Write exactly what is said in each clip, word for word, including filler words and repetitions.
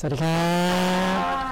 สวัสดีครั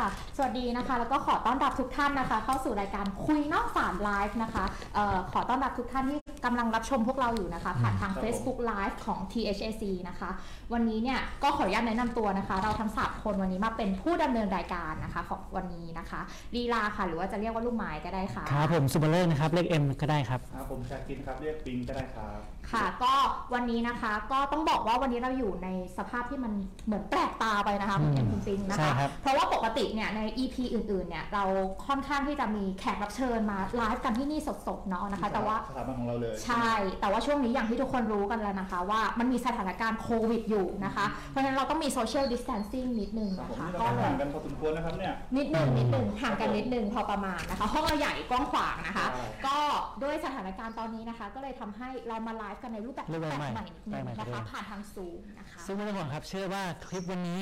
บสวัสดีนะคะแล้วก็ขอต้อนรับทุกท่านนะคะเข้าสู่รายการคุยนอกศาลไลฟ์นะคะเอ่อขอต้อนรับทุกท่านที่กำลังรับชมพวกเราอยู่นะคะผ่านทาง Facebook Live ของ ที เอช เอ ซี นะคะวันนี้เนี่ยก็ขออนุญาตแนะนำตัวนะคะเราทั้งสามคนวันนี้มาเป็นผู้ดำเนินรายการนะคะของวันนี้นะคะลีลาค่ะหรือว่าจะเรียกว่าลูกไม้ก็ได้ค่ะครับผมสุบเลิศนะครับเรียก M ก็ได้ครับครับผมชาคินครับเรียกปิงก็ได้ครับค่ะก็วันนี้นะคะก็ต้องบอกว่าวันนี้เราอยู่ในสภาพที่มันเหมือนแปลกตาไปนะคะคุณเอ็มคุณปิงนะคะเพราะว่าปกติเนี่ยใน อี พี อื่นๆเนี่ยเราค่อนข้างที่จะมีแขกรับเชิญมาไลฟ์กันที่นี่สดๆเนาะนะคะแต่ว่าสถาบันของเราเลยใช่แต่ว่าช่วงนี้อย่างที่ทุกคนรู้กันแล้วนะคะว่ามันมีสถานการณ์โควิดอยู่นะคะเพราะฉะนั้นเราต้องมีโซเชียลดิสแทนซิ่งนิดนึงนะคะก็ห่างกันพอสมควรนะครับเนี่ยนิดนึงนิดนึงห่างกันนิดนึงพอประมาณนะคะห้องเราใหญ่กว้างขวางนะคะก็ด้วยสถานการณ์ตอนนี้นะคะก็เลยทำให้เรามาไลฟ์กันในรูปแบบใหม่นะคะผ่านทางซูมนะคะซึ่งไม่ต้องห่วงครับเชื่อว่าคลิปวันนี้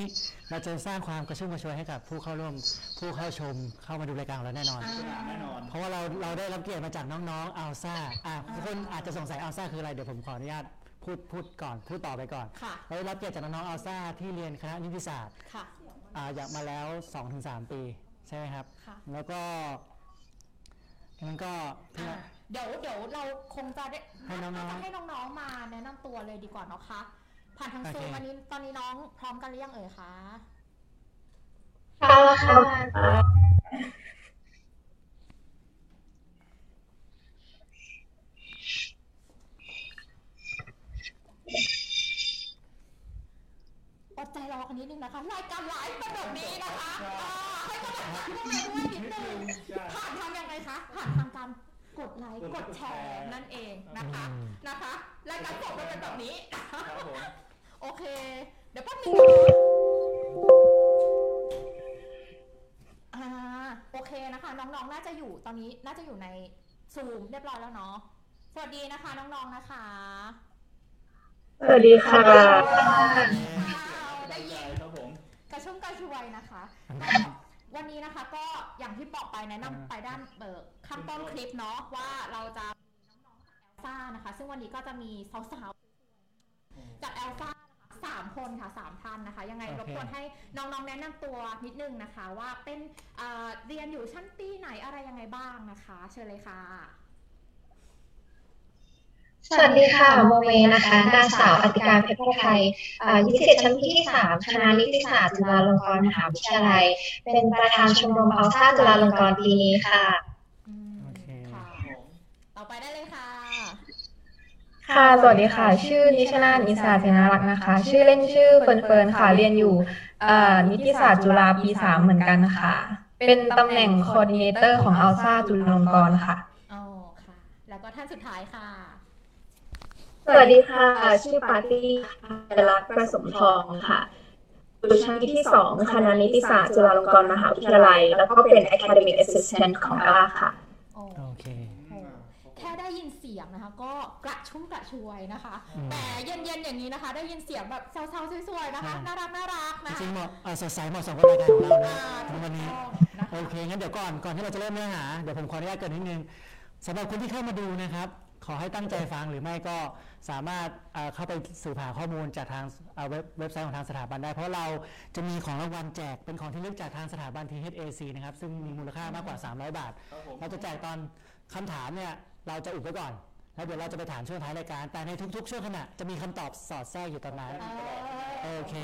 เราจะสร้างความกระชุ่มกระชวยให้กับผู้เข้าร่วมผู้เข้าชมเข้ามาดูรายการเราแน่นอนแน่นอนเพราะว่าเราเราได้รับเกียรติมาจากน้องๆอัลซ่าอ่ะคนอาจจะสงสัยอัลซ่าคืออะไรเดี๋ยวผมขออนุญาตพูดพูดก่อนพูดต่อไปก่อนเราได้รับเกียรติจากน้องๆอัลซ่าที่เรียนคณะนิติศาสตร์อ่าอยากมาแล้ว สองถึงสาม ปีใช่ไหมครับแล้วก็มันก็เดี๋ยวเดี๋ยวเราคงจะได้จะให้น้องๆมาแนะนำตัวเลยดีกว่าเนาะคะผ่านทางซูมวันนี้ตอนนี้น้องพร้อมกันหรือยังเอ่ยคะค่ะอดใจรอกันนิดนึงนะคะรายการไลฟ์สนุกนี้นะคะให้กำลังใจด้วยนิดนึงผ่านทางยังไงคะผ่านทางการกดไลค์กดแชร์นั่นเองนะคะนะคะรายการจบเป็นแบบนี้โอเคเดี๋ยวแป๊บนึงอ่าโอเคนะคะน้องๆน่าจะอยู่ตอนนี้น่าจะอยู่ในซูมเรียบร้อยแล้วเนาะสวัสดีนะคะน้องๆนะคะสวัสดีค่ะได้ยินกระชุ่มกระชวยนะคะวันนี้นะคะก็อย่างที่บอกไปแนะนำไปด้านเบิกขั้นต้นคลิปเนาะว่าเราจะน้องๆจากแอลซ่านะคะซึ่งวันนี้ก็จะมีสาวๆจากแอลซ่าสามคนค่ะสามท่านนะคะยังไง okay. รบกวนให้น้องๆแนะนำตัวนิดนึงนะคะว่าเป็น เอ่อ เรียนอยู่ชั้นปีไหนอะไรยังไงบ้างนะคะเชิญเลยค่ะสวัสดีค่ะโมเมนะคะนางสาวอติการเพชรพไทยนิสิตชั้นปีที่สามคณะนิติศาสตร์จุฬาลงกรณ์มหาวิทยาลัยเป็นประธานชมรมอัลซ่าจุฬาลงกรณ์ปีนี้ค่ะโอเคค่ะต่อไปได้เลยค่ะค่ะสวัสดีค่ะชื่อนิชนาอิสาเสนารักษ์นะคะชื่อเล่นชื่อเฟิร์นเฟิร์นค่ะเรียนอยู่นิติศาสตร์จุฬาปีสามเหมือนกันค่ะเป็นตำแหน่งโคดิเนเตอร์ของอัลซ่าจุฬาลงกรณ์ค่ะอ๋อค่ะแล้วก็ท่านสุดท้ายค่ะสวัสดีค่ะชื่อปาร์ตี้อารักษ์ประสมทองค่ะอยู่ชั้นปีที่สองคณะนิติศาสตร์จุฬาลงกรณ์มหาวิทยาลัยแล้วก็เป็น Academic Assistant ของอาค่ะโอเคแค่ได้ยินเสียงนะคะก็กระชุ่มกระชวยนะคะแต่เย็นๆอย่างนี้นะคะได้ยินเสียงแบบเซาๆสวยๆนะคะน่ารักน่ารักนะจริงเหมาะสดใสเหมาะสมกับรายการของเรานะวันนี้โอเคงั้นเดี๋ยวก่อนก่อนที่เราจะเริ่มเนื้อหาเดี๋ยวผมขออนุญาตเกินนิดนึงสำหรับคนที่เข้ามาดูนะครับขอให้ตั้งใจฟังหรือไม่ก็สามารถเข้าไปสืบหาข้อมูลจากทางเว็บไซต์ของทางสถาบันได้เพราะเราจะมีของรางวัลแจกเป็นของที่เลือกจากทางสถาบัน ที เอช เอ ซี นะครับซึ่งมีมูลค่ามากกว่าสามร้อยบาทเราจะแจกตอนคำถามเนี่ยเราจะอุบไว้ก่อนแล้วเดี๋ยวเราจะไปถามช่วงท้ายรายการแต่ในทุกๆช่วงขณะจะมีคำตอบสอดแทรกอยู่ตอนนั้นโอเค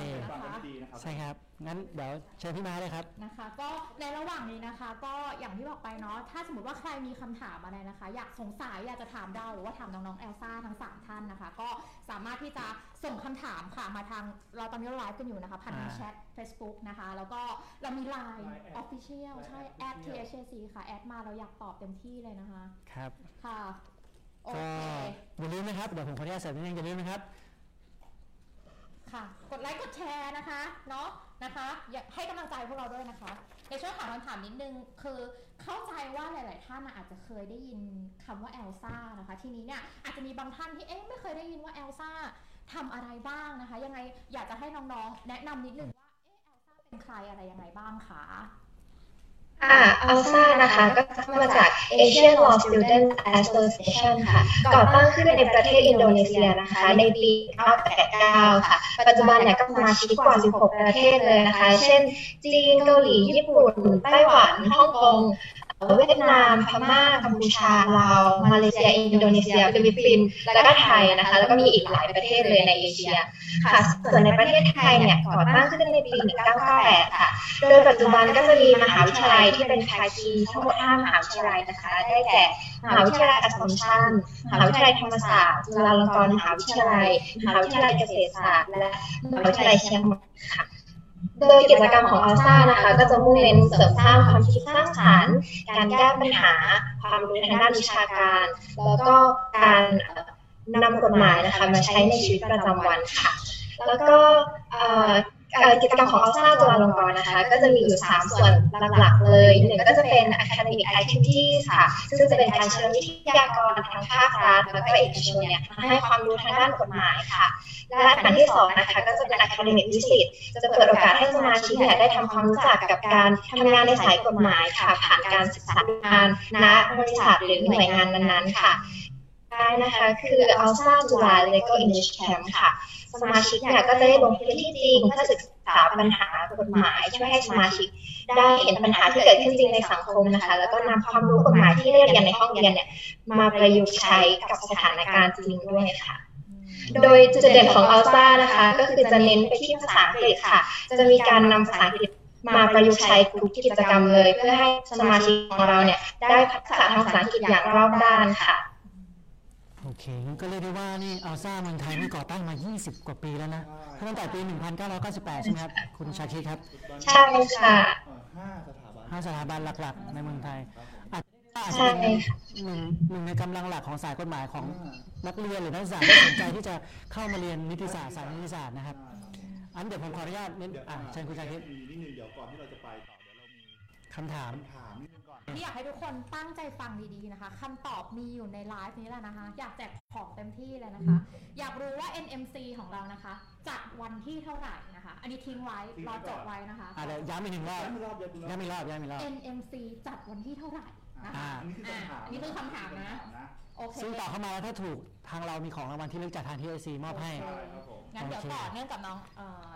ใช่ครับงั้นเดี๋ยวเชิญพี่มาเลยครับนะคะก็ในระหว่างนี้นะคะก็อย่างที่บอกไปเนาะถ้าสมมติว่าใครมีคำถามอะไรนะคะอยากสงสัยอยากจะถามเราหรือว่าถามน้องๆแอลซ่าทั้งสามท่านนะคะก็สามารถที่จะส่งคำถามค่ะมาทางเราตอนนี้ไลฟ์กันอยู่นะคะผ่านทางแชท Facebook นะคะแล้วก็เรามี ไลน์ Official ใช่ แอท ที เอช เอ ซี ค่ะแอดมาเราอยากตอบเต็มที่เลยนะคะครับค่ะโอเคอย่าลืมนะครับเดี๋ยวผมขออนุญาตเสริมนิดนึงอย่าลืมนะครับค่ะกดไลค์กดแชร์นะคะเนาะนะคะอย่าให้กำลังใจพวกเราด้วยนะคะเดี๋ยวช่วยถามคำถามนิดนึงคือเข้าใจว่าหลายๆท่านอาจจะเคยได้ยินคำว่าแอลซ่านะคะทีนี้เนี่ยอาจจะมีบางท่านที่เอ๊ะไม่เคยได้ยินว่าแอลซ่าทำอะไรบ้างนะคะยังไงอยากจะให้น้องๆแนะนำนิดนึงว่าเอ๊ะแอลซ่าเป็นใครอะไรยังไงบ้างคะ อัลซ่านะคะก็มาจาก Asian Law Students Association ค่ะก่อตั้งขึ้นในประเทศอินโดนีเซียนะคะในปีหนึ่งเก้าแปดเก้าค่ะปัจจุบันเนี่ยก็มาชิกกว่าสิบหกประเทศเลยนะคะเช่นจีนเกาหลีญี่ปุ่นไต้หวันฮ่องกงเวียดนามพม่ากัมพูชาลาวมาเลเซียอินโดนีเซียฟิลิปปินส์และก็ไทยนะคะแล้วก็มีอีกหลายประเทศเลยในเอเชียค่ะส่วนในประเทศไทยเนี่ยก่อตั้งขึ้นในปีหนึ่งเก้าเก้าแปดค่ะโดยปัจจุบันก็จะมีมหาวิทยาลัยที่เป็นภาคีทั้งหมดห้ามหาวิทยาลัยนะคะได้แก่มหาวิทยาลัยอัสสัมชัญมหาวิทยาลัยธรรมศาสตร์จุฬาลงกรณ์มหาวิทยาลัยมหาวิทยาลัยเกษตรศาสตร์และมหาวิทยาลัยเชียงใหม่ค่ะโดยกิจกรรมของอัลซ่านะคะก็จะมุ่งเน้นเสริมสร้างความคิดสร้างสรรค์การแก้ปัญหาความรู้ทางด้านวิชาการแล้วก็การนำกฎหมายนะคะมาใช้ในชีวิตประจำวันค่ะแล้วก็กิจกรรมของอัลซ่าจุฬาลงกรณ์นะคะก็จะมีอยู่สามส่วนหลักๆเลยหนึ่งก็จะเป็น academic activities ค่ะซึ่งจะเป็นการเชิญวิทยากรทางภาครัฐและก็เอกชนเนี่ยมาให้ความรู้ทางด้านกฎหมายค่ะและอันที่สองนะคะก็จะเป็น academic visit จะเปิดโอกาสให้สมาชิกเนี่ยได้ทำความรู้จักกับการทำงานในสายกฎหมายค่ะผ่านการศึกษางานณบริษัทหรือหน่วยงานนั้นๆค่ะได้นะคะคืออัลซ่าจุฬาเลโก้ English Camp ค่ะสมาชิกเนี่ยก็จะได้ลงพื้นที่จริงเพื่อศึกษาปัญหากฎหมายช่วยให้สมาชิกได้เห็นปัญหาที่เกิดขึ้นจริงในสังคมนะคะแล้วก็นำความรู้กฎหมายที่ได้เรียนในห้องเรียนเนี่ยมาประยุกต์ใช้กับสถานการณ์จริงด้วยค่ะโดยจุดเด่นของอัลซ่านะคะก็คือจะเน้นไปที่ภาษาอังกฤษค่ะจะมีการนำภาษาอังกฤษมาประยุกต์ใช้ทุกกิจกรรมเลยเพื่อให้สมาชิกของเราเนี่ยได้ทักษะทางภาษาอังกฤษอย่างรอบด้านค่ะโอเคก็เรียกได้ว่านี่อัลซ่าเมืองไทยนี่ก่อตั้งมายี่สิบกว่าปีแล้วนะตั้งแต่ปีหนึ่งพันเก้าร้อยเก้าสิบแปดใช่ไหมครับคุณชาคิครับใช่ค่ะห้าสถาบันหลักๆในเมืองไทยอาจจะเป็นหนึ่งในกำลังหลักของสายกฎหมายของนักเรียนหรือนักศึกษาที่สนใจที่จะเข้ามาเรียนนิติศาสตร์สายนิติศาสตร์นะครับอันเดี๋ยวผมขออนุญาตเน้นอ่ะเชิญคุณชาคินิดนึงเดี๋ยวก่อนที่เราจะไปต่อเดี๋ยวเรามีคำถามอยากให้ทุกคนตั้งใจฟังดีๆนะคะคำตอบมีอยู่ในไลฟ์นี้แหละนะคะอยากแจกของเต็มที่เลยนะคะอยากรู้ว่า เอ็น เอ็ม ซี ของเรานะคะจัดวันที่เท่าไหร่นะคะอันนี้ทิ้งไว้รอจดไว้นะคะอ่ะเดี๋ยวย้ำอีกหนึ่งรอบย้ำอีกรอบย้ำอีกรอบ เอ็น เอ็ม ซี จัดวันที่เท่าไหร่นะคะอันนี้คือคำถามนะโอเคซึ่งตอบเข้ามาแล้วถ้าถูกทางเรามีของรางวัลที่เลือกจากทาง ที เอช ซี มอบให้งั้นเดี๋ยวต่อเนื่องกับน้อง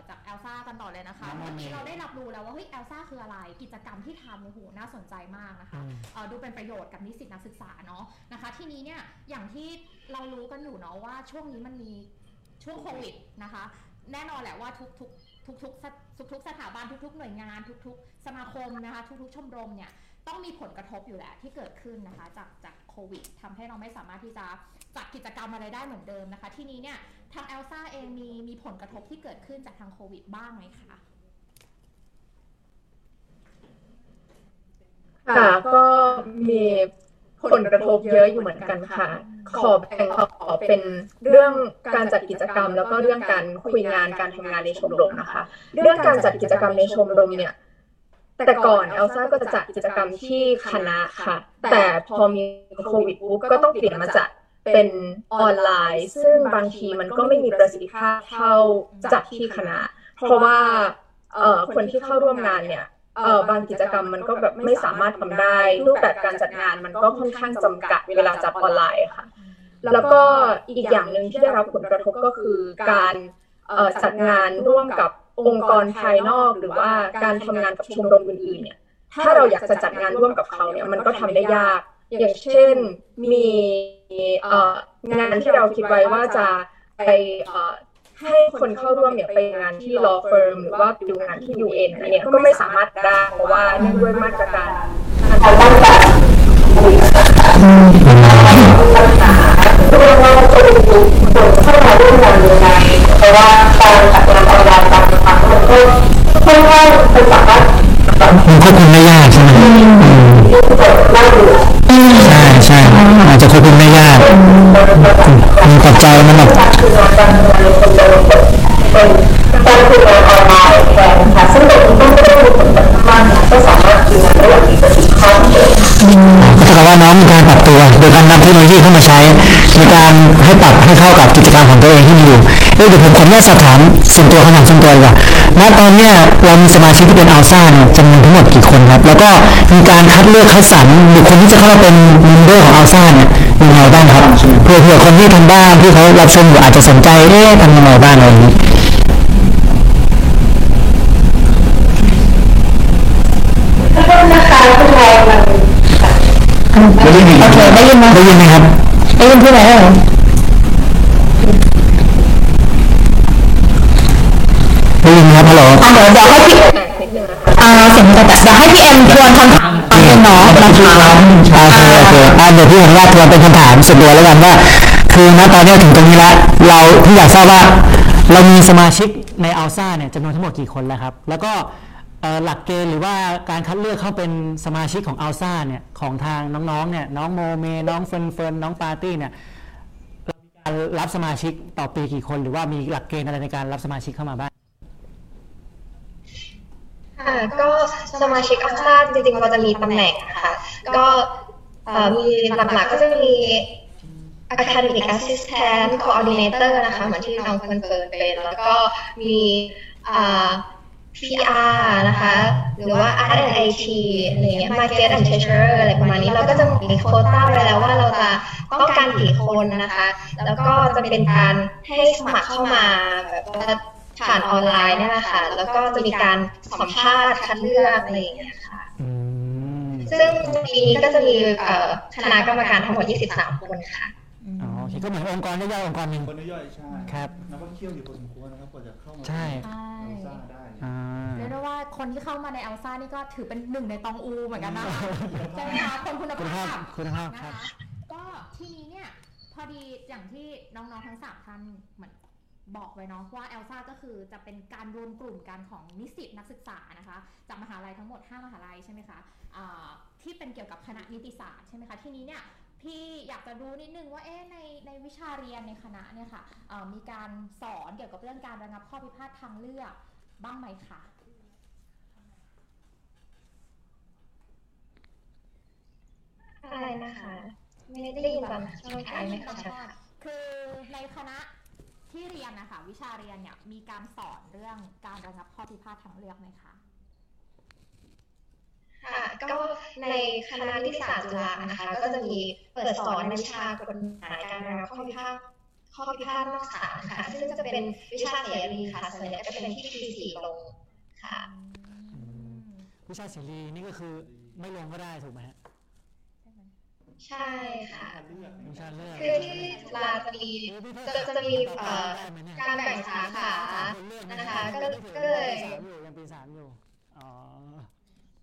จากแอลซ่ากันต่อเลยนะคะวันนี้เราได้รับรู้แล้วว่าเฮ้ยแอลซ่าคืออะไรกิจกรรมที่ทำโอ้โหน่าสนใจมากนะคะดูเป็นประโยชน์กับนิสิตนักศึกษาเนาะนะคะทีนี้เนี่ยอย่างที่เรารู้กันอยู่เนาะว่าช่วงนี้มันมีช่วงโควิดนะคะแน่นอนแหละว่าทุกทุกทุกทุกทุกสถาบันทุกๆหน่วยงานทุกๆสมาคมนะคะทุกๆชมรมเนี่ยต้องมีผลกระทบอยู่แหละที่เกิดขึ้นนะคะจากจากโควิดทำให้เราไม่สามารถที่จะจัดกิจกรรมอะไรได้เหมือนเดิมนะคะทีนี้เนี่ยทางแอลซ่าเองมีมีผลกระทบที่เกิดขึ้นจากทางโควิดบ้างไหมคะค่ะก็มีผลกระทบเยอะอยู่เหมือนกันค่ะขอแบ่งขอเป็นเรื่องการจัดกิจกรรมแล้วก็เรื่องการคุยงานการทำงานในชมรมนะคะเรื่องการจัดกิจกรรมในชมรมเนี่ยแต่ก่อนแอลซ่าก็จะจัดกิจกรรมที่คณะค่ะแต่พอมีโควิดปุ๊บก็ต้องเปลี่ยนมาจัดเป็นออนไลน์ซึ่งบางทีมันก็ไม่มีประสิทธิภาพเท่าจัดที่คณะเพราะว่าคนที่เข้าร่วมงานเนี่ยบางกิจกรรมมันก็แบบไม่สามารถทำได้รูปแบบการจัดงานมันก็ค่อนข้างจำกัดเวลาจัดออนไลน์ค่ะแล้วก็อีกอย่างหนึ่งที่ได้รับผลกระทบก็คือการจัดงานร่วมกับองค์กรภายนอกหรือว่าการทำงานกับชมรมอื่นๆเนี่ยถ้าเราอยากจะจัดงานร่วมกับเขาเนี่ยมันก็ทำได้ยากอย่างเช่นมีงานที่เราคิดไว้ว่าจะไปให้คนเข้าร่วมเนี่ยไปงานที่ law firm หรือว่าดูงานที่ ยู เอ็น อันนี้ก็ไม่สามารถได้เพราะว่าเนื่องด้วยมาตรการการป้องกันรักษาเรื่องว่าจะมีคนเข้ามาร่วมงานยังไงเพราะว่าการจัดงานออนไลน์บางครั้งมันก็ค่อนข้างเป็นสามารถมันก็คุมไม่ยากใช่ไหมใช่ใช่อาจจะควบคุมไม่ยากมีปัจจัยมันแบบการคุยงานออนไลน์แต่ค่ะซึ่งเราต้องไม่ได้รู้ผลแบบมันก็สามารถคุยงานได้อย่างมีประสิทธิภาพก็แสดงว่าน้องมีการปรับตัวโดยการ ามให้ปรับให้เข้ากับกิจกรรมของตัวเองที่มีอยู่เดี๋ยวผมขออนุญาตสอบถามส่วนตัวคำถามส่วนตัวเลยว่าณตอนนี้เรามีสมาชิกที่เป็นอัลซ่าเนี่ยจำนวนทั้งหมดกี่คนครับแล้วก็มีการคัดเลือกคัดสรรบุคคลที่จะเข้ามาเป็นเมมเบอร์ของอัลซ่าเนี่ยยังไงบ้างครับเพื่อเพื่อคนที่ทำบ้านที่เขารับชมอยู่อาจจะสนใจเอ๊ะทำยังไงบ้างอะไรนี้ไม่ได้ยินโอเคได้ยินไหมได้ยินไหมครับได้ยินที่ไหนเหรอได้ยินครับฮัลโหลฮัลโหลเดี๋ยวให้พี่อ่าเสียงจะแตกเดี๋ยวให้พี่แอมทวนคำถามให้น้องนะคะโอเคโอเคอ่าเดี๋ยวพี่ผมว่าทวนเป็นคำถามสุดตัวแล้วกันว่าคือณตอนนี้ถึงตรงนี้ละเราพี่อยากทราบว่าเรามีสมาชิกในอัลซ่าเนี่ยจำนวนทั้งหมดกี่คนแล้วครับแล้วก็หลักเกณฑ์หรือว่าการคัดเลือกเข้าเป็นสมาชิกของอัลซ่าเนี่ยของทางน้องๆเนี่ยน้องโมเมน้องเฟิร์นเฟิร์นน้องปาร์ตี้เนี่ยเรามีการรับสมาชิกต่อปีกี่คนหรือว่ามีหลักเกณฑ์อะไรในการรับสมาชิกเข้ามาบ้างค่ะก็สมาชิกอัลซ่าจริงๆเราจะมีตำแหน่งนะคะก็มีหลักๆก็จะมี academic assistant coordinator นะคะเหมือนที่น้องเฟิร์นเฟิร์นเป็นแล้วก็มีพี อาร์ นะคะหรือว่า อาร์ แอนด์ ไอ ที อะไรเงี้ย Market and Treasurer อะไรประมาณนี้เราก็จะมีโควต้าไปแล้วว่าเราจะต้องการกี่คนนะคะแล้วก็จะเป็นการให้สมัครเข้ามาแบบว่าผ่านออนไลน์เนี่ยนะคะแล้วก็จะมีการสัมภาษณ์คัดเลือกอะไรอย่างเงี้ยค่ะซึ่งปีนี้ก็จะมีคณะกรรมการทั้งหมดยี่สิบสามคนค่ะอ๋อก็เหมือนองค์กรย่อยๆองค์กรนึงคนย่อยๆใช่ครับนับว่าเคี่ยวอยู่พอสมควรนะครับกว่าจะเข้ามาใช่เรียกได้ว่าคนที่เข้ามาในอัลซ่านี่ก็ถือเป็นหนึ่งในตองอูเหมือนกันนะคะใช่ไหมคะคนคุณภาพคุณภาพนะคะก็ทีนี้เนี่ยพอดีอย่างที่น้องๆทั้งสามท่านเหมือนบอกไว้เนาะว่าอัลซ่าก็คือจะเป็นการรวมกลุ่มกันของนิสิตนักศึกษานะคะจากมหาลัยทั้งหมดห้ามหาลัยใช่ไหมคะที่เป็นเกี่ยวกับคณะนิติศาสตร์ใช่ไหมคะทีนี้เนี่ยพี่อยากจะรู้นิดนึงว่าเอ๊ะในในวิชาเรียนในคณะเนี่ยค่ะมีการสอนเกี่ยวกับเรื่องการระงับข้อพิพาททางเลือกบ้างไหมคะอะไรนะคะไม่ได้ยินตอนช่วงท้ายไหมคะคือในคณะที่เรียนนะคะวิชาเรียนเนี่ยมีการสอนเรื่องการระงับข้อพิพาททางเลือกไหมคะค่ะก็ในคณะนิติศาสตร์จุฬานะคะก็จะมีเปิดสอนวิชากฎหมายการระงับข้อพิพาทข้อพิพาทนอกศาลค่ะซึ่งจะเป็นวิชาเสรีค่ะส่วนใหญ่จะเป็นที่ปีสี่ลงค่ะวิชาเสรีนี่ก็คือไม่ลงก็ได้ถูกไหมฮะใช่ค่ะคือที่จุฬาจะมีจะมีการแบ่งสาขานะคะก็เลยยังปีสามอยู่อ๋อ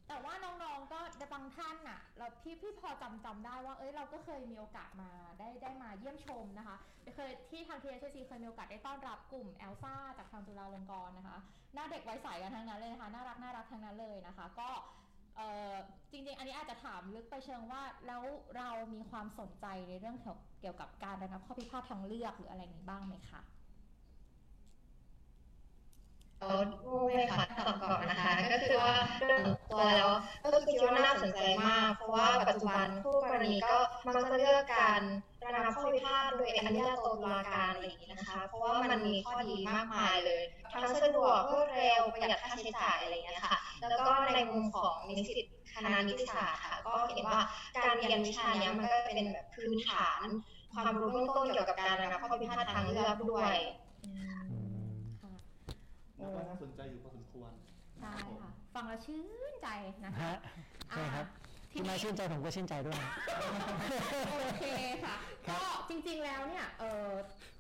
แต่ว่าน้องๆก็บางท่านน่ะเราพี่พี่พอจำจำได้ว่าเอ้ยเราก็เคยมีโอกาสมาได้ได้มาเยี่ยมชมนะคะเคยที่ทาง ที เอช ซี เคยมีโอกาสได้ต้อนรับกลุ่มแอลซ่าจากทางจุฬาลงกรณ์นะคะหน้าเด็กไว้ใสกันทั้งนั้นเลยนะคะน่ารักน่ารักทั้งนั้นเลยนะคะก็เอ่อจริงๆอันนี้อาจจะถามลึกไปเชิงว่าแล้วเรามีความสนใจในเรื่องเกี่ยวกับการระงับข้อพิพาททางเลือกหรืออะไรนี้บ้างไหมคะเราไม่ค่ะตอบก่อนนะคะก็คือว่าเรื่องตัวแล้วก็คิดว่าน่าสนใจมากเพราะว่าปัจจุบันผู้กรณีก็มักจะเลือกการระงับข้อพิพาทโดยอนุญาโตตุลาการอะไรอย่างนี้นะคะเพราะว่ามันมีข้อดีมากมายเลยทั้งสะดวกรวดเร็วประหยัดค่าใช้จ่ายอะไรอย่างนี้ค่ะแล้วก็ในมุมของนิสิตคณะนิติศาสตร์ค่ะก็เห็นว่าการเรียนวิชานี้มันก็เป็นแบบพื้นฐานความรู้เบื้องต้นเกี่ยวกับการระงับข้อพิพาททางเลือกด้วยน่าสนใจอยู่พอสมควรใช่ค่ะฟังแล้วชื่นใจนะคะใช่ครับที่มาชื่นใจผมก็ชื่นใจด้วยโอเคค่ะก็จริงๆแล้วเนี่ยเออ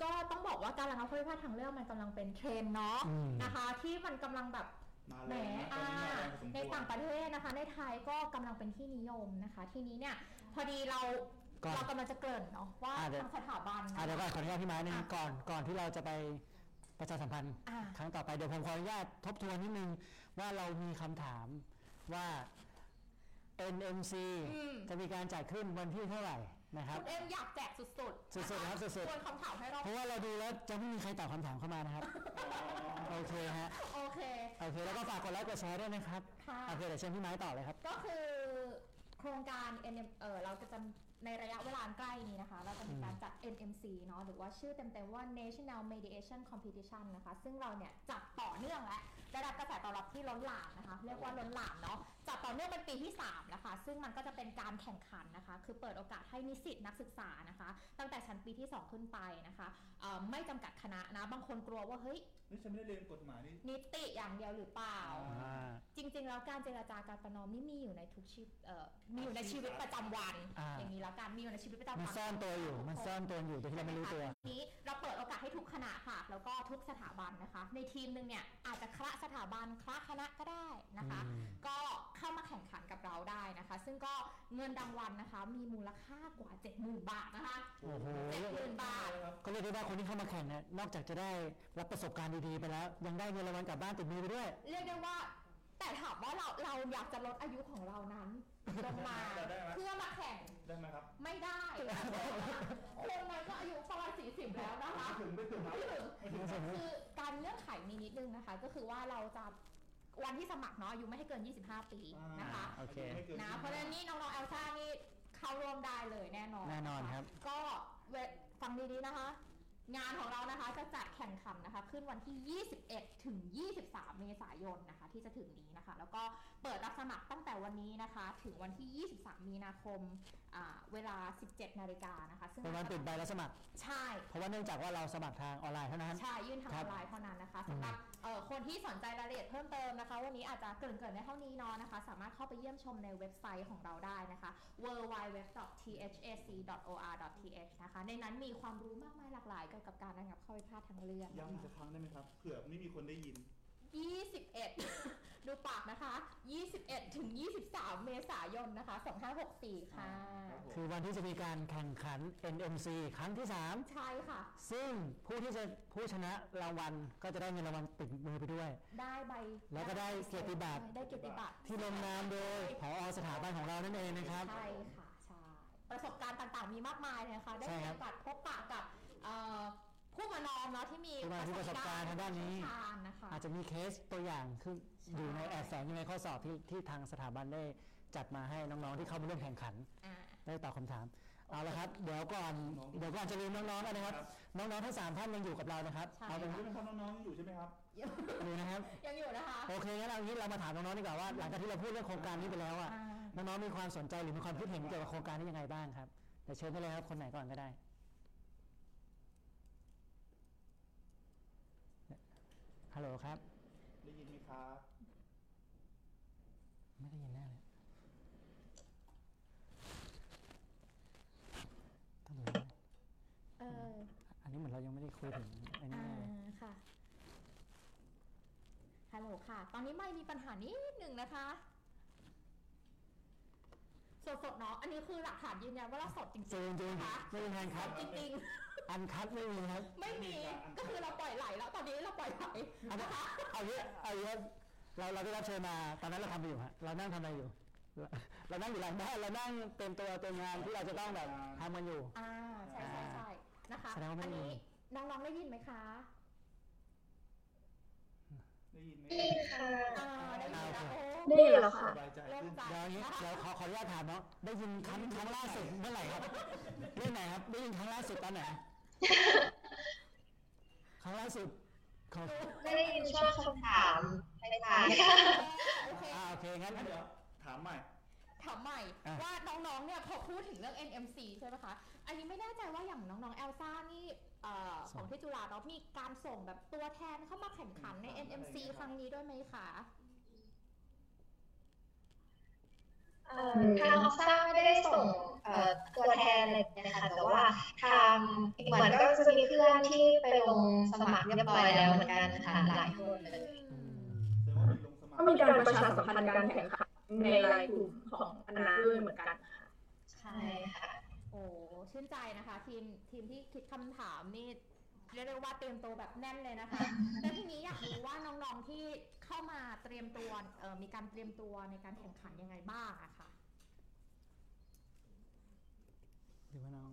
ก็ต้องบอกว่าการระงับข้อพิพาททางเรื่องมันกำลังเป็นเทรนด์เนาะนะคะที่มันกำลังแบบแหมในต่างประเทศนะคะในไทยก็กำลังเป็นที่นิยมนะคะทีนี้เนี่ยพอดีเราเรากำลังจะเกริ่นเนาะว่าทางสถาบันเดี๋ยวก่อนขออนุญาตพี่ไม้นึงก่อนก่อนที่เราจะไปประชาสัมพันธ์ครั้งต่อไปเดี๋ยวผมขออนุญาตทบทวนนิดนึงว่าเรามีคำถามว่า เอ็น เอ็ม ซี จะมีการจัดขึ้นวันที่เท่าไหร่นะครับคุณเอ็มอยากแจกสุดๆสุดๆครับสุดๆควรคำถามให้เราเพราะว่าเราดูแล้วจะไม่มีใครตอบคำถามเข้ามานะครับโอเคฮะโอเคโอเคแล้วก็ฝากกดไลค์กดแชร์ด้วยนะครับโอเคเดี๋ยวเชิญพี่ไม้ต่อเลยครับก็คือโครงการ เอ็น เอ็ม เออเราจะ ในระยะเวลาใกล้นี้นะคะเราจะมีการจัด เอ็น เอ็ม ซี เนาะหรือว่าชื่อเต็มๆว่า National Mediation Competition นะคะซึ่งเราเนี่ยจัดต่อเนื่องและได้รับกระแสตอบรับที่ล้นหลามนะคะเรียกว่าล้นหลามเนาะจัดต่อเนื่องเป็นปีที่สามนะคะซึ่งมันก็จะเป็นการแข่งขันนะคะคือเปิดโอกาสให้นิสิตนักศึกษานะคะตั้งแต่ชั้นปีที่สองขึ้นไปนะคะเอ่อไม่จำกัดคณะนะบางคนกลัวว่าเฮ้ยนี่ฉันไม่ได้เรียนกฎหมายนี่นิติอย่างเดียวหรือเปล่าจริงๆแล้วการเจรจาการประนอมนี่มีอยู่ในทุกชีวิตเอ่อมีอยู่ในชีวิตประจำวันอย่างนี้แล้วการมีอยู่ในชีวิตประจำวันมันซ่อนตัวอยู่มันซ่อนตัวอยู่แต่เราไม่รู้ตัวนี้เราเปิดโอกาสให้ทุกคณะค่ะแล้วก็ทุกสถาบันนะคะในทีมนึงเนี่ยอาจจะคละสถาบันคละคณะก็ได้นะคะก็เข้ามาแข่งขันกับเราได้นะคะซึ่งก็เงินรางวัลนะคะมีมูลค่ากว่า เจ็ดหมื่น บาทนะคะ เจ็ดหมื่น บาทก็เรียกได้ว่าคนที่เข้ามาแข่งเนี่ยนอกจากจะได้รับประสบการณ์ดีๆไปแล้วยังได้เงินรางวัลกลับบ้านติดมือไปด้วยเรียกได้ว่าแต่ถามว่าเราเราอยากจะลดอายุของเรานั้นลงมาเพื่อมาแข่งได้ไหมครับไม่ได้คนนั้นก็อายุประมาณสี่สิบแล้วนะคะถึงไม่ถึงคือการเลือกไข่มีนิดนึงนะคะก็คือว่าเราจะวันที่สมัครเนาะอายุไม่ให้เกินยี่สิบห้าปีนะคะนะเพราะฉะนั้นนี่น้องๆเอลซ่านี่เข้าร่วมได้เลยแน่นอนแน่นอนครับก็ฟังดีๆนะคะงานของเรานะคะจะจัดแข่งขันนะคะขึ้นวันที่ยี่สิบเอ็ดถึงยี่สิบสามเมษายนนะคะที่จะถึงนี้นะคะแล้วก็เปิดรับสมัครตั้งแต่วันนี้นะคะถึงวันที่ยี่สิบสามมีนาคมอ่าเวลา สิบเจ็ดนาฬิกา นนะคะซึ่งเป็นวันปิดใบรับสมัครใช่เพราะว่าเนื่องจากว่าเราสมัครทางออนไลน์เท่านั้นใช่ยื่นทางออนไลน์เท่านั้นนะคะสำหรับเอ่อคนที่สนใจรายละเอียดเพิ่มเติมนะคะวันนี้อาจจะเกินๆในเท่านี้เนาะนะคะสามารถเข้าไปเยี่ยมชมในเว็บไซต์ของเราได้นะคะ ดับเบิลยู ดับเบิลยู ดับเบิลยู ดอท ที เอช เอ ซี ดอท โอ อาร์ ดอท ที เอช นะคะในนั้นมีความรู้มากมายหลากหลายเกี่ยวกับการระงับข้อพิพาททางเรื่องย้ำอีกสักครั้งได้ไหมครับเผื่อไม่มีคนได้ยินยี่สิบเอ็ด ดูปากนะคะยี่สิบเอ็ดถึงยี่สิบสามเมษายนนะคะสองพันห้าร้อยหกสิบสี่ค่ะคือวันที่จะมีการแข่งขัน เอ็น เอ็ม ซี ครั้งที่สามใช่ค่ะซึ่งผู้ที่จะผู้ชนะรางวัลก็จะได้เงินรางวัลติดมือไปด้วยได้ใบแล้วก็ได้เกียรติบัตรได้เกียรติบัตรที่ลงนามโดยผอ.สถาบันของเรานั่นเองนะครับใช่ค่ะใช่ประสบการณ์ต่างๆมีมากมายเลยนะคะได้มีโอกาสพบปะกับผู้มานอมเนาะที่มีประสบการณ์ทางด้านนี้อาจจะมีเคสตัวอย่างคืออยู่ในแอบแฝงอยู่ในข้อสอบที่ที่ทางสถาบันได้จัดมาให้น้องๆที่เข้ามาร่วมแข่งขันได้ตอบคำถามเอาละครับเดี๋ยวก่อนเดี๋ยวก่อนจะลืมน้องๆกันนะครับน้องๆทั้งสามท่านยังอยู่กับเรานะครับเอาเป็นว่าน้องๆอยู่ใช่ไหมครับอยู่นะครับยังอยู่นะคะโอเคงั้นเอางี้เรามาถามน้องๆดีกว่าว่าหลังจากที่เราพูดเรื่องโครงการนี้ไปแล้วอ่ะน้องๆมีความสนใจหรือมีความคิดเห็นเกี่ยวกับโครงการนี้ยังไงบ้างครับเดี๋ยวเชิญได้เลยครับคนไหนก่อนก็ได้ฮัลโหลครับได้ยินไหมครับไม่ได้ยินแน่เลยต้องดูนะเอออันนี้เหมือนเรายังไม่ได้คุยถึงอันนี้เลยค่ะฮัลโหลค่ะตอนนี้ไม่มีปัญหานิดนึงนะคะสดๆเนาะอันนี้คือหลักฐานยืนยันว่าเราสดจริงๆนะคะไม่มีครับจริงๆอันคัดไม่มีครับไม่มีก็คือเราปล่อยไหลแล้วตอนนี้เราปล่อยไหลนะคะเอาเยอะเอาเยอะเราเราได้รับเชิญมาตอนนั้นเราทำอะไรอยู่ฮะเรานั่งทำอะไรอยู่เรานั่งอยู่หลังบ้านเรานั่งเต็มตัวเต็มงานที่เราจะต้องแบบทำกันอยู่อ่าใช่ใช่ใช่นะคะอันนี้น้องๆได้ยินไหมคะได้ยินไหมได้ยินค่ะได้ยินแล้วได้ยินแล้วค่ะเริ่มใจเดี๋ยวขอขออนุญาตถามเนาะได้ยินครั้งครั้งล่าสุดเมื่อไหร่ครับเรื่องไหนครับได้ยินครั้งล่าสุดตอนไหนครั้งล่าสุดได้ยินช่วงคำถามไปไหนโอเคงั้นเดี๋ยวถามใหม่ถามใหม่ว่าน้องๆเนี่ยพอพูดถึงเรื่อง เอ็น เอ็ม ซี ใช่ไหมคะอันนี้ไม่แน่ใจว่าอย่างน้องๆเอลซ่านี่ของที่จุฬาเรามีการส่งแบบตัวแทนเข้ามาแข่งขันใน เอ็น เอ็ม ซี ครั้งนี้ด้วยไหมคะทางออสซ่าไม่ได้ส่งตัวแทนอะไรนะคะแต่ว่าทางเหมือนก็จะมีเพื่อนที่ไปลงสมัครเรียบร้อยแล้วเหมือนกันค่ะหลายคนเลยก็มีการประชาสัมพันธ์การแข่งขันในรายกลุ่มของคณะด้วยเหมือนกันค่ะใช่ค่ะโอ้ชื่นใจนะคะทีมทีมที่คิดคำถามนี่เรียกได้ว่าเตรียมตัวแบบแน่นเลยนะคะแล้วทีนี้อยากรู้ว่าน้องๆที่เข้ามาเตรียมตัวมีการเตรียมตัวในการแข่งขันยังไงบ้างอะค่ะหรือว่าน้อง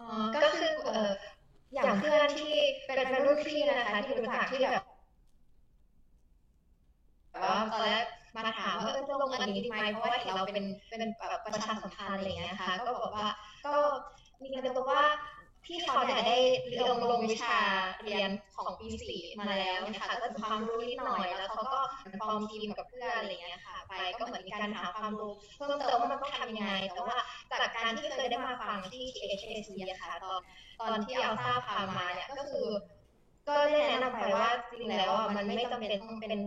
อ๋อก็คือเอออย่างเพื่อนที่เป็นเป็นรุ่นพี่นะคะที่รู้จักที่แบบตอนแรกมาถามว่าเออลงอันนี้ ดีไหมเพราะว่าเราเป็นเป็นประชาสัมพันธ์อะไรอย่างเงี้ยค่ะก็บอกว่าก็มีการตัวว่าพี่เขาเนี่ยได้ลงลงวิชาเรียนของปีสี่มาแล้วนะคะก็มีความรู้นิดหน่อยแล้วเขาก็ฟอร์มทีมกับเพื่อนอะไรอย่างเงี้ยค่ะไปก็เหมือนมีการหาความรู้เพิ่มเติมว่ามันต้องทำยังไงแต่ว่าจากการที่เคยได้มาฟังที่ ที เอช เอ ซี นะคะตอนตอนที่เอาทราบพามาเนี่ยก็คือก็ได้แนะนำไปว่าจริงแล้วมันไม่จำเป็นต้องเป็น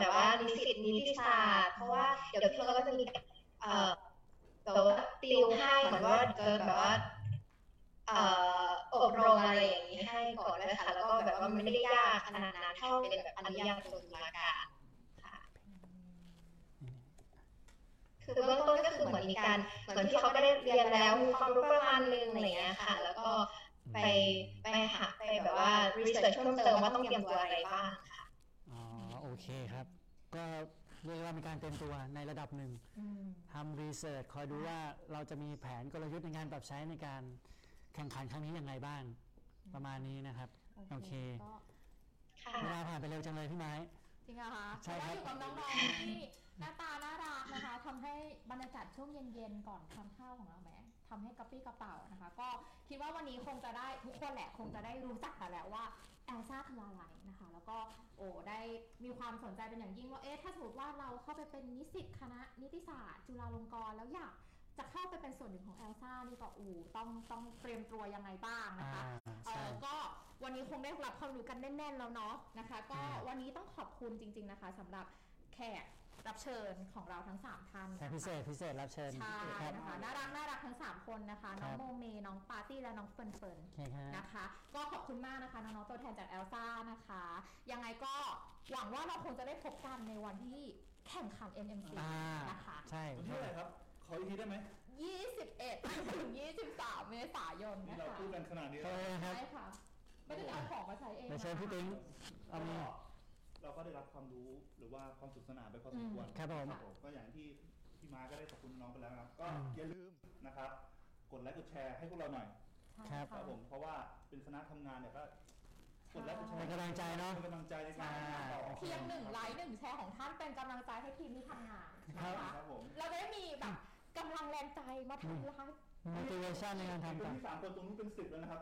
แบบว่านิสิตนิติศาสตร์เพราะว่าเดี๋ยวพี่เราก็จะมีแต่ว่าติวให้เหมือนว่าเจอแบบว่าอบรมอะไรอย่างนี้ให้ก่อนนะคะแล้วก็แบบว่ามันไม่ได้ยากขนาดนั้นเท่าเป็นแบบอนุญาโตตุลาการค่ะคือเบื้องต้นก็คือเหมือนมีการเหมือนที่เขาได้เรียนแล้วมีความรู้ประมาณนึงอะไรอย่างนี้ค่ะแล้วก็ไปไปหาไปแบบว่ารีเสิร์ชเพิ่มเติมว่าต้องเตรียมตัวอะไรบ้างค่ะอ๋อโอเคครับก็เรียกว่ามีการเตรียมตัวในระดับหนึ่งทำรีเสิร์ชคอยดูว่าเราจะมีแผนกลยุทธ์ในการปรับใช้ในการแข่งขันครั้งนี้อย่างไรบ้างประมาณนี้นะครับโอเคเวลาผ่านไปเร็วจังเลยพี่ไม้จริงเหรอคะใช่ครับอยู่กับน้องๆที่หน้าตาน่ารักนะคะทำให้บรรยากาศช่วงเย็นๆก่อนทานข้าวของเราแหมทำให้กระปี้กระเป๋านะคะก็คิดว่าวันนี้คงจะได้ทุกคนแหละคงจะได้รู้จักกันแล้วว่าแอลซ่าคืออะไรนะคะแล้วก็โอ้ได้มีความสนใจเป็นอย่างยิ่งว่าเอ๊ะถ้าสมมติว่าเราเข้าไปเป็นนิสิตคณะนิติศาสตร์จุฬาลงกรณ์แล้วอยากจะเข้าไปเป็นส่วนหนึ่งของแอลซ่านี่ก็อู๋ต้องต้องเตรียมตัวยังไงบ้างนะคะเออก็วันนี้คงได้รับความรู้กันแน่นๆแล้วเนาะนะคะก็วันนี้ต้องขอบคุณจริงๆนะคะสำหรับแขกรับเชิญของเราทั้งสามท่านนะคะพิเศษพิเศษรับเชิญใช่นะคะน่ารักน่ารักทั้งสามคนนะคะน้องโมเมน้องปาร์ตี้และน้องเฟิร์นเฟิร์นนะคะก็ขอบคุณมากนะคะน้องๆตัวแทนจากแอลซ่านะคะยังไงก็หวังว่าเราคงจะได้พบกันในวันที่แข่งขัน เอ็ม เอ็ม ซี นะคะใช่เท่าไหร่ครับขออีกทีได้ไหมยี่สิบเอ็ดถึงยี่สิบสามเมษายนนะคะเราพูดกันขนาดนี้แล้วใช่ค่ะไม่ได้เอาของมาใช้เองใช่พี่ติ๊งเอามาเราก็ได้รับความรู้หรือว่าความสนุกสนานไปพอสมควรครับผมก็อย่างที่พี่มาก็ได้ขอบคุณน้องไปแล้วครับก็อย่าลืมนะครับกดไลค์กดแชร์ให้พวกเราหน่อยครับผมเพราะว่าเป็นคณะทำงานเนี่ยก็กดไลค์กดแชร์เป็นกำลังใจเนาะเป็นกำลังใจในการทำงานเพียงหนึ่งไลค์หนึ่งแชร์ของท่านเป็นกำลังใจให้ทีมที่ทำงานนะคะเราได้มีแบบกำลังแรงใจมาทำนะคะ motivation ในการทำต่อที่สามคนตรงนู้นเป็นสิบแล้วนะครับ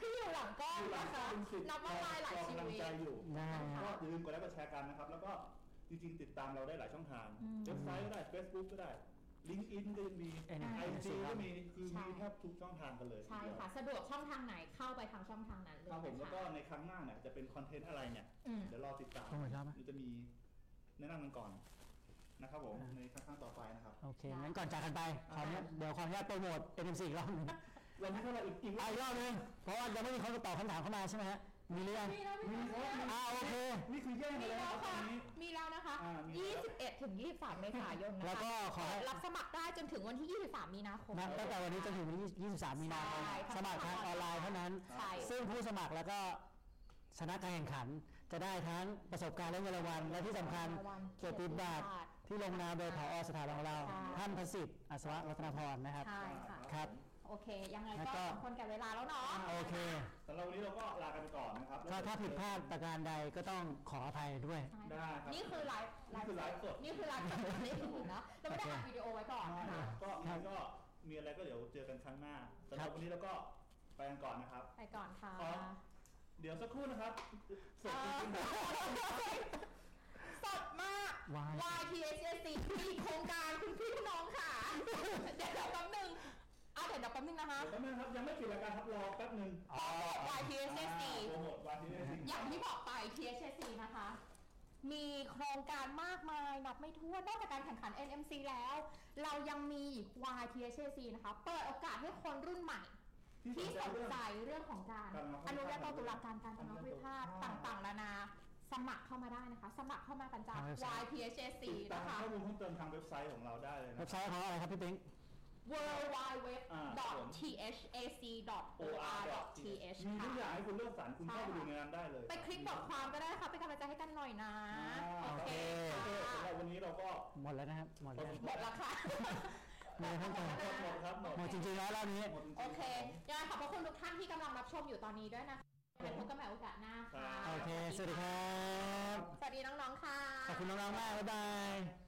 ที่อยู่หลังก้อนนะคะนับว่าหลายหลายชีวิตก็อย่าลืมกดไลค์กดแชร์กันนะครับแล้วก็จริงๆติดตามเราได้หลายช่องทางเว็บไซต์ก็ได้ Facebook ก็ได้ LinkedIn ก็ยังมี ไอ จี ก็มีคือมีแทบทุกช่องทางกันเลยใช่ค่ะสะดวกช่องทางไหนเข้าไปทางช่องทางนั้นเลยครับผมแล้วก็ในครั้งหน้าเนี่ยจะเป็นคอนเทนต์อะไรเนี่ยเดี๋ยวรอติดตามจะมีแนะนำกันก่อนนะครับผมในครั้งต่อไปนะครับโอเคงั้นก่อนจากกันไปคราวนี้เดี๋ยวขออนุญาตโปรโมท เอ็น เอ็ม ซี อีกรอบนึงวันนี้เท่าไหร่อีกอีกรอบนึงเพราะว่ายังไม่มีคนตอบคำถามเข้ามาใช่ไหมฮะมีหรือยังมีอ่าโอเคนี่คือแย่เลยนะตอนนี้มีแล้วนะคะยี่สิบเอ็ดถึงยี่สิบสามเมษายนนะคะแล้วก็ขอรับสมัครได้จนถึงวันที่ยี่สิบสามมีนาคมตั้งแต่วันนี้จนถึงวันที่ยี่สิบสามมีนาคมสมัครทางออนไลน์เท่านั้นซึ่งผู้สมัครแล้วก็ชนะการแข่งขันจะได้ทั้งประสบการณ์และเงินรางวัลและที่สำคัญเกียรติบัตรที่ลงนามโดยผอ.สถาบันของเราท่านพสิทธิ์อัศวะรัตนพรนะครับครับโอเคยังไงก็คนกับเวลาแล้วเนาะโอเคแต่เราวันนี้เราก็ลากันไปก่อนนะครับก็ถ้าผิดพลาดประการใดก็ต้องขออภัยด้วยได้ครับนี่คือไลฟ์นี่คือไลฟ์สดนี่คือไลฟ์สดไม่ถึงเนาะเราไม่ได้อัดวิดีโอไว้ก่อนนะคะก็ก็มีอะไรก็เดี๋ยวเจอกันครั้งหน้าแต่วันนี้เราก็ไปกันก่อนนะครับไปก่อนค่ะเดี๋ยวสักครู่นะครับสดสดมาก วาย ที เอช เอส ซี มีโครงการคุณพี่น้องค่ะเดี๋ยวแป๊บนึงเอาเดี๋ยวแป๊บนึงนะคะแป๊บนึงครับยังไม่ปิดรายการครับรอแป๊บนึง วาย ที เอช เอส ซี อย่างที่บอกไป ที เอช เอส ซี นะคะมีโครงการมากมายนับไม่ถ้วนนอกจากการแข่งขัน เอ็น เอ็ม ซี แล้วเรายังมี วาย ที เอช เอส ซี นะคะเปิดโอกาสให้คนรุ่นใหม่ที่สนใจเรื่องของการอนุญาโตตุลาการการจำนองพิพาทต่างๆนานาสมัครเข้ามาได้นะคะสมัครเข้ามากันจาก วาย ที เอช เอส ซี นะคะข้อมูลเพิ่มเติมทางเว็บไซต์ของเราได้เลยนะเว็บไซต์ของอะไรครับพี่ติ๊ง ดับเบิลยู ดับเบิลยู ดับเบิลยู ดอท ที เอช เอ ซี ดอท โอ อาร์ ดอท ที เอช มีทุกอย่างให้คุณเลือกสรรคุณเข้าไปดูในนั้นได้เลยไปคลิกบทความก็ได้ค่ะไปกำลังใจให้กันหน่อยนะโอเคสำหรับวันนี้เราก็หมดแล้วนะครับหมดแล้วหมดแล้วค่ะหมดครับหมดจริงๆแล้วรอบนี้โอเคยังไงขอบพระคุณทุกท่านที่กำลังรับชมอยู่ตอนนี้ด้วยนะคะเป็นพบกันใหม่โอกาสหน้าค่ะโอเคสวัสดีครับสวัสดีน้องๆค่ะขอบคุณน้องๆมากบ๊ายบาย